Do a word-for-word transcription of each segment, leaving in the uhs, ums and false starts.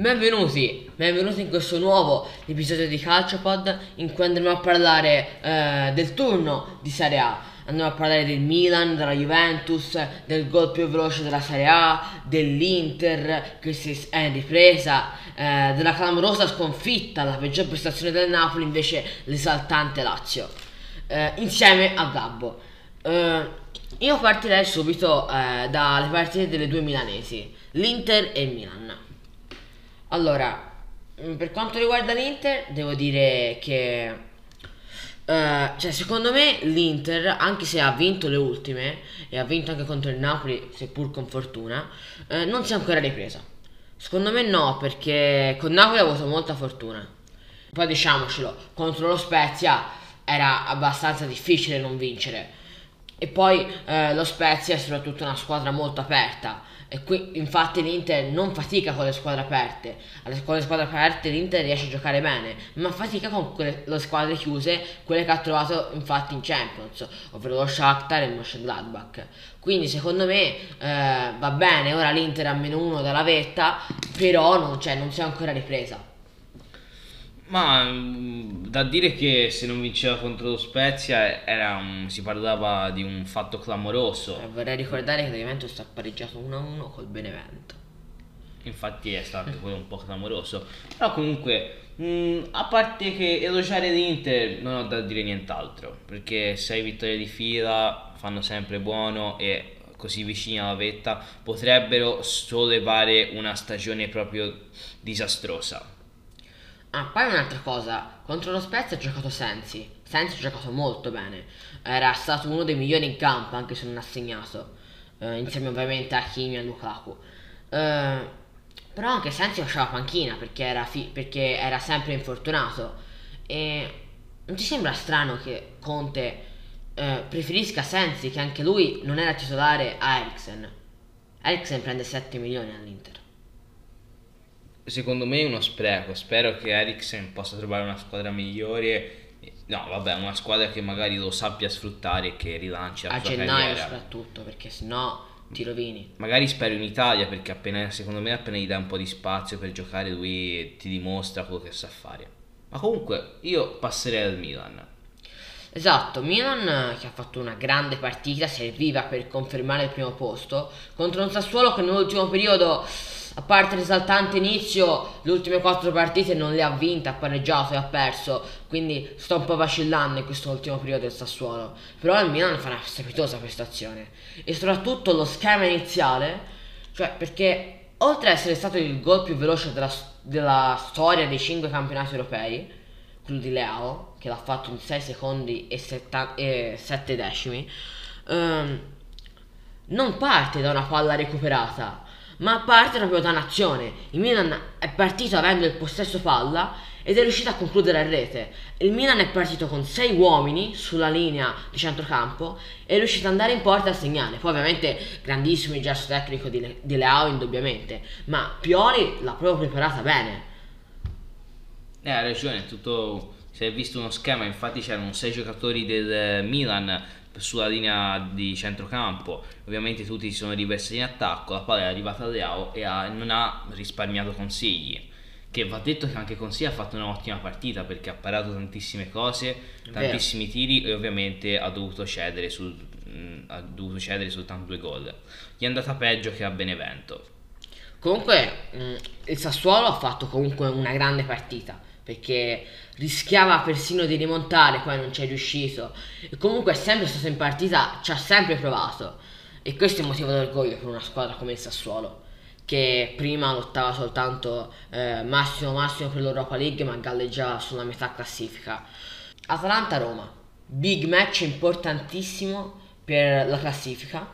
Benvenuti, benvenuti in questo nuovo episodio di Calciopod, in cui andremo a parlare eh, del turno di Serie A. Andremo a parlare del Milan, della Juventus, del gol più veloce della Serie A, dell'Inter che si è in ripresa, eh, della clamorosa sconfitta, la peggior prestazione del Napoli, invece l'esaltante Lazio, eh, insieme a Gabbo. eh, Io partirei subito eh, dalle partite delle due milanesi, l'Inter e il Milan. Allora, per quanto riguarda l'Inter, devo dire che eh, cioè secondo me l'Inter, anche se ha vinto le ultime e ha vinto anche contro il Napoli, seppur con fortuna, eh, non si è ancora ripresa. Secondo me no, perché con Napoli ha avuto molta fortuna. Poi diciamocelo, contro lo Spezia era abbastanza difficile non vincere. E poi eh, lo Spezia è soprattutto una squadra molto aperta, e qui infatti l'Inter non fatica con le squadre aperte. Con le squadre aperte l'Inter riesce a giocare bene, ma fatica con quelle, le squadre chiuse, quelle che ha trovato infatti in Champions, ovvero lo Shakhtar e il Mönchengladbach. Quindi secondo me eh, va bene, ora l'Inter a meno uno dalla vetta, però non, cioè, non si è ancora ripresa. Ma da dire che se non vinceva contro lo Spezia era un, si parlava di un fatto clamoroso. Eh, vorrei ricordare che la Juventus sta pareggiato uno a uno col Benevento. Infatti è stato quello un po' clamoroso. Però comunque, mh, a parte che elogiare l'Inter, non ho da dire nient'altro, perché sei vittorie di fila fanno sempre buono e così vicini alla vetta potrebbero sollevare una stagione proprio disastrosa. Ah, poi un'altra cosa, contro lo Spezia ha giocato Sensi. Sensi ha giocato molto bene, era stato uno dei migliori in campo, anche se non ha segnato, eh, insieme ovviamente a Kimi e a Lukaku. eh, Però anche Sensi lasciava panchina perché era, fi- perché era sempre infortunato. E non ti sembra strano che Conte eh, preferisca Sensi, che anche lui non era titolare, a Eriksen? Eriksen prende sette milioni all'Inter. Secondo me è uno spreco, spero che Eriksen possa trovare una squadra migliore. No, vabbè, una squadra che magari lo sappia sfruttare e che rilanci la a sua carriera. A gennaio soprattutto, perché sennò ti rovini. Magari spero in Italia, perché appena, secondo me appena gli dai un po' di spazio per giocare lui ti dimostra quello che sa fare. Ma comunque io passerei al Milan. Esatto, Milan che ha fatto una grande partita, serviva per confermare il primo posto contro un Sassuolo che nell'ultimo periodo, a parte l'esaltante inizio, le ultime quattro partite non le ha vinte, ha pareggiato e ha perso. Quindi sto un po' vacillando in questo ultimo periodo del Sassuolo. Però il Milan fa una strepitosa prestazione, e soprattutto lo schema iniziale, cioè, perché oltre ad essere stato il gol più veloce della, della storia dei cinque campionati europei, quello di Leao, che l'ha fatto in sei secondi e, setta- e sette decimi, um, non parte da una palla recuperata, ma parte proprio da un'azione. Il Milan è partito avendo il possesso palla ed è riuscito a concludere a rete. Il Milan è partito con sei uomini sulla linea di centrocampo e è riuscito ad andare in porta a segnare. Poi ovviamente grandissimo il gesto tecnico di, Le- di Leao, indubbiamente, ma Pioli l'ha proprio preparata bene. Eh, ha ragione, tutto... Si è visto uno schema, infatti c'erano sei giocatori del Milan sulla linea di centrocampo, ovviamente tutti si sono riversati in attacco, la palla è arrivata a Leao e ha, non ha risparmiato Consigli, che va detto che anche Consigli ha fatto un'ottima partita perché ha parato tantissime cose, tantissimi tiri, e ovviamente ha dovuto cedere, sul, mh, ha dovuto cedere soltanto due gol. Gli è andata peggio che a Benevento. Comunque mh, il Sassuolo ha fatto comunque una grande partita, perché rischiava persino di rimontare, poi non ci è riuscito, e comunque è sempre stato in partita, ci ha sempre provato, e questo è un motivo d'orgoglio per una squadra come il Sassuolo, che prima lottava soltanto eh, massimo massimo per l'Europa League, ma galleggiava sulla metà classifica. Atalanta-Roma, big match importantissimo per la classifica,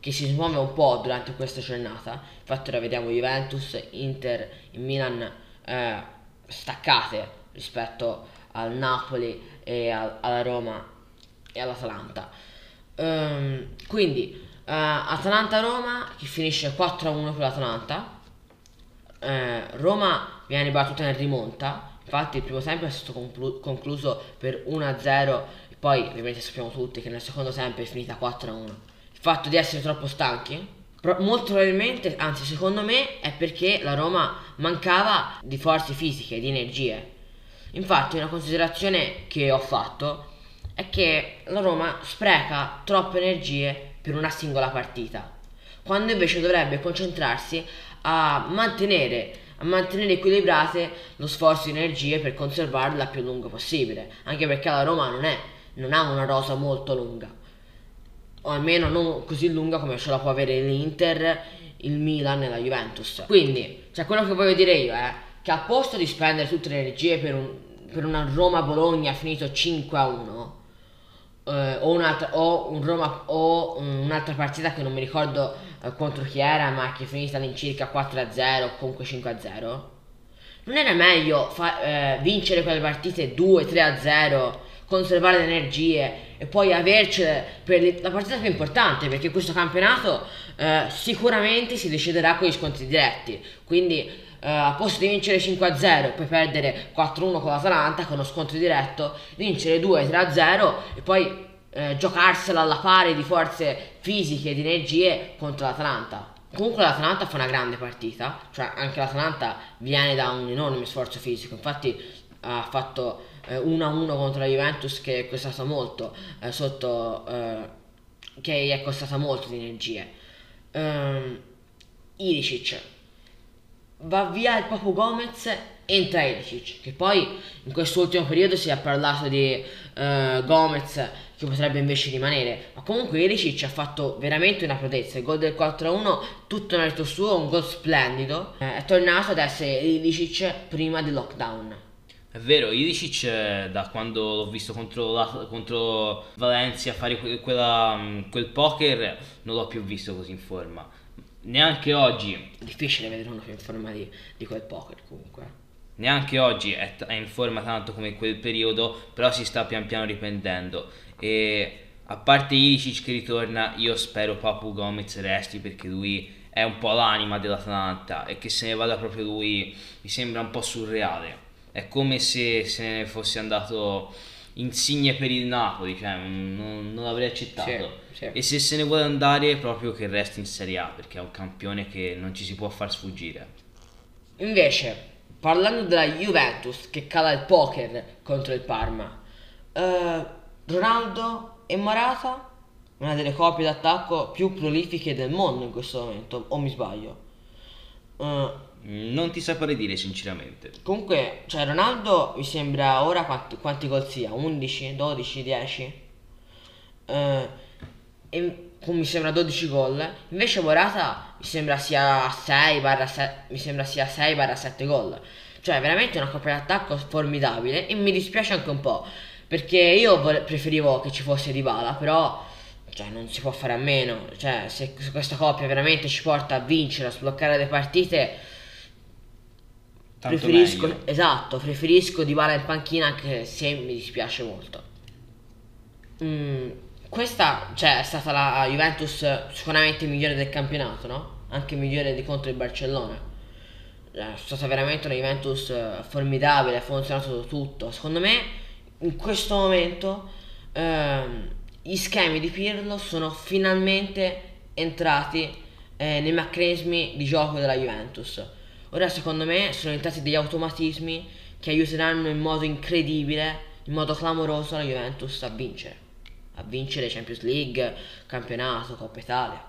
che si smuove un po' durante questa giornata. Infatti ora vediamo Juventus, Inter e Milan eh, staccate rispetto al Napoli e al, alla Roma e all'Atalanta. Um, quindi uh, Atalanta-Roma che finisce quattro a uno per l'Atalanta. uh, Roma viene battuta in rimonta, infatti il primo tempo è stato conclu- concluso per uno a zero, e poi ovviamente sappiamo tutti che nel secondo tempo è finita quattro a uno. Il fatto di essere troppo stanchi Pro- molto probabilmente, anzi secondo me, è perché la Roma mancava di forze fisiche, di energie. Infatti una considerazione che ho fatto è che la Roma spreca troppe energie per una singola partita, quando invece dovrebbe concentrarsi a mantenere, a mantenere equilibrate lo sforzo di energie per conservarla più lungo possibile, anche perché la Roma non, è, non ha una rosa molto lunga, o almeno non così lunga come ce la può avere l'Inter, il Milan e la Juventus. Quindi, cioè, quello che voglio dire io è che a posto di spendere tutte le energie per, un, per una Roma-Bologna finito cinque a uno eh, o, un'altra, o, un Roma, o un'altra partita che non mi ricordo eh, contro chi era, ma che è finita all'incirca quattro a zero o comunque cinque a zero, non era meglio fa, eh, vincere quelle partite due tre a zero, conservare le energie e poi avercele per le, la partita più importante, perché questo campionato eh, sicuramente si deciderà con gli scontri diretti. Quindi Uh, a posto di vincere cinque a zero e poi perdere quattro a uno con l'Atalanta, con uno scontro diretto, vincere due tre a zero e poi eh, giocarsela alla pari di forze fisiche e di energie contro l'Atalanta. Comunque l'Atalanta fa una grande partita, cioè anche l'Atalanta viene da un enorme sforzo fisico, infatti ha fatto eh, uno a uno contro la Juventus, che è costata molto eh, sotto eh, che è costata molto di energie. um, Iličić va via, il Papu Gomez entra Iličić, che poi in quest'ultimo periodo si è parlato di uh, Gomez che potrebbe invece rimanere, ma comunque Iličić ha fatto veramente una prodezza. Il gol del quattro a uno tutto merito suo, un gol splendido, eh, è tornato ad essere Iličić prima del lockdown. È vero, Iličić da quando l'ho visto contro, la, contro Valencia fare que- quella, quel poker non l'ho più visto così in forma. Neanche oggi. Difficile vedere uno più in forma di, di quel poker comunque. Neanche oggi è, t- è in forma tanto come in quel periodo, però si sta pian piano riprendendo. E a parte Iličić che ritorna, io spero Papu Gomez resti, perché lui è un po' l'anima dell'Atalanta, e che se ne vada proprio lui mi sembra un po' surreale. È come se se ne fosse andato Insigne per il Napoli, cioè non, non l'avrei accettato. Sì, sì. E se se ne vuole andare, proprio che resti in Serie A, perché è un campione che non ci si può far sfuggire. Invece, parlando della Juventus che cala il poker contro il Parma, eh, Ronaldo e Morata, una delle coppie d'attacco più prolifiche del mondo in questo momento, o mi sbaglio? Eh, Non ti saprei dire sinceramente. Comunque, cioè, Ronaldo mi sembra ora quanti, quanti gol sia? undici, dodici, dieci? Eh, e, mi sembra dodici gol. Invece Morata mi sembra sia sei a sette gol. Cioè veramente una coppia d'attacco formidabile, e mi dispiace anche un po', perché io vole- preferivo che ci fosse Dybala, però cioè non si può fare a meno. Cioè se, se questa coppia veramente ci porta a vincere, a sbloccare le partite, tanto preferisco meglio. Esatto, preferisco Dybala in panchina, anche se mi dispiace molto. Mm, questa cioè, è stata la Juventus sicuramente migliore del campionato, no? Anche migliore di contro il Barcellona. È stata veramente una Juventus formidabile, ha funzionato tutto. Secondo me in questo momento ehm, gli schemi di Pirlo sono finalmente entrati eh, nei meccanismi di gioco della Juventus. Ora secondo me sono entrati degli automatismi che aiuteranno in modo incredibile, in modo clamoroso, la Juventus a vincere. A vincere Champions League, campionato, Coppa Italia.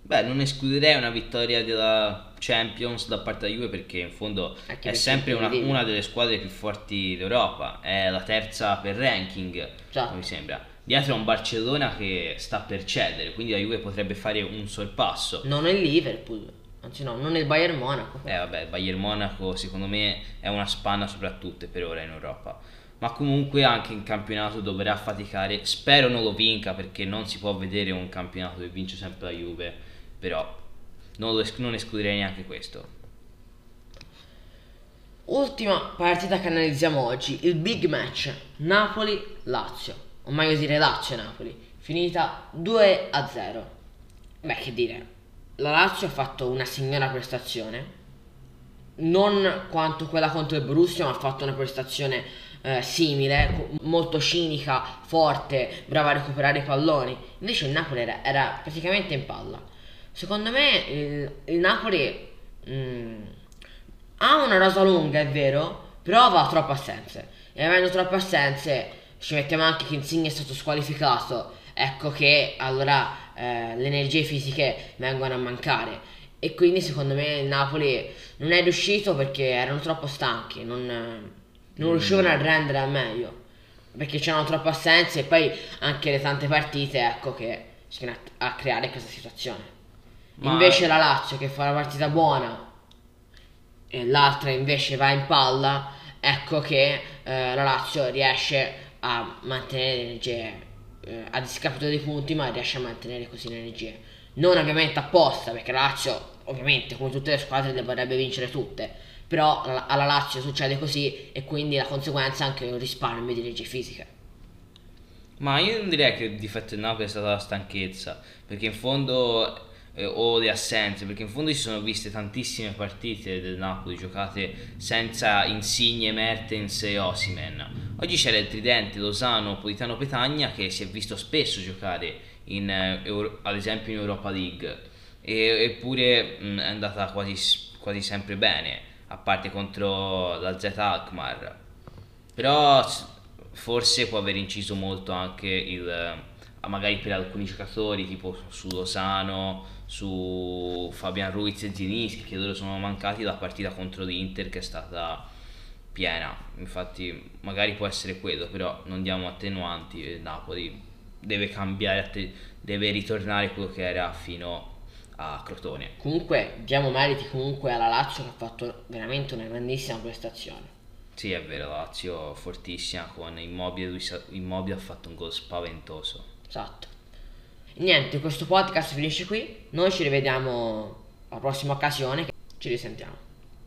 Beh, non escluderei una vittoria della Champions da parte della Juve, perché in fondo anche è sempre una, una delle squadre più forti d'Europa. È la terza per ranking, esatto, mi sembra. Dietro a un Barcellona che sta per cedere, quindi la Juve potrebbe fare un sorpasso. Non è Liverpool. Anzi no, non il Bayern Monaco. Eh vabbè, il Bayern Monaco secondo me è una spanna soprattutto per ora in Europa. Ma comunque anche in campionato dovrà faticare. Spero non lo vinca, perché non si può vedere un campionato che vince sempre la Juve. Però non, lo esc- non escluderei neanche questo. Ultima partita che analizziamo oggi, il big match Napoli-Lazio. O meglio dire Lazio-Napoli, finita due a zero. Beh, che dire, la Lazio ha fatto una signora prestazione, non quanto quella contro il Borussia, ma ha fatto una prestazione eh, simile, molto cinica, forte, brava a recuperare i palloni. Invece il Napoli era, era praticamente in palla. Secondo me il, il Napoli mh, ha una rosa lunga, è vero, però va a troppe assenze, e avendo troppe assenze ci mettiamo anche che Insigne è stato squalificato, ecco che allora eh, le energie fisiche vengono a mancare, e quindi secondo me il Napoli non è riuscito perché erano troppo stanchi, non, non mm. riuscivano a rendere al meglio perché c'erano troppe assenze, e poi anche le tante partite, ecco che si viene a creare questa situazione. Ma... invece la Lazio che fa una partita buona e l'altra invece va in palla, ecco che eh, la Lazio riesce a mantenere le energie eh, a discapito dei punti, ma riesce a mantenere così le energie, non ovviamente apposta, perché la Lazio ovviamente come tutte le squadre le vorrebbe vincere tutte, però alla Lazio succede così, e quindi la conseguenza è anche un risparmio di energie fisiche. Ma io non direi che il difetto del Napoli è stata la stanchezza, perché in fondo eh, o le assenze, perché in fondo si sono viste tantissime partite del Napoli giocate senza Insigne, Mertens e Osimhen. Oggi c'era il tridente Lozano, Politano, Petagna, che si è visto spesso giocare in, eh, ad esempio in Europa League, e, eppure mh, è andata quasi, quasi sempre bene, a parte contro la Z Alkmaar. Però forse può aver inciso molto anche il, magari per alcuni giocatori tipo su Lozano, su Fabian Ruiz e Zinis, che loro sono mancati la partita contro l'Inter che è stata piena, infatti magari può essere quello, però non diamo attenuanti, il Napoli deve cambiare, deve ritornare quello che era fino a Crotone. Comunque diamo meriti comunque alla Lazio che ha fatto veramente una grandissima prestazione. Sì, è vero, Lazio fortissima con Immobile, lui, Immobile ha fatto un gol spaventoso. Esatto. Niente, questo podcast finisce qui, noi ci rivediamo alla prossima occasione, ci risentiamo.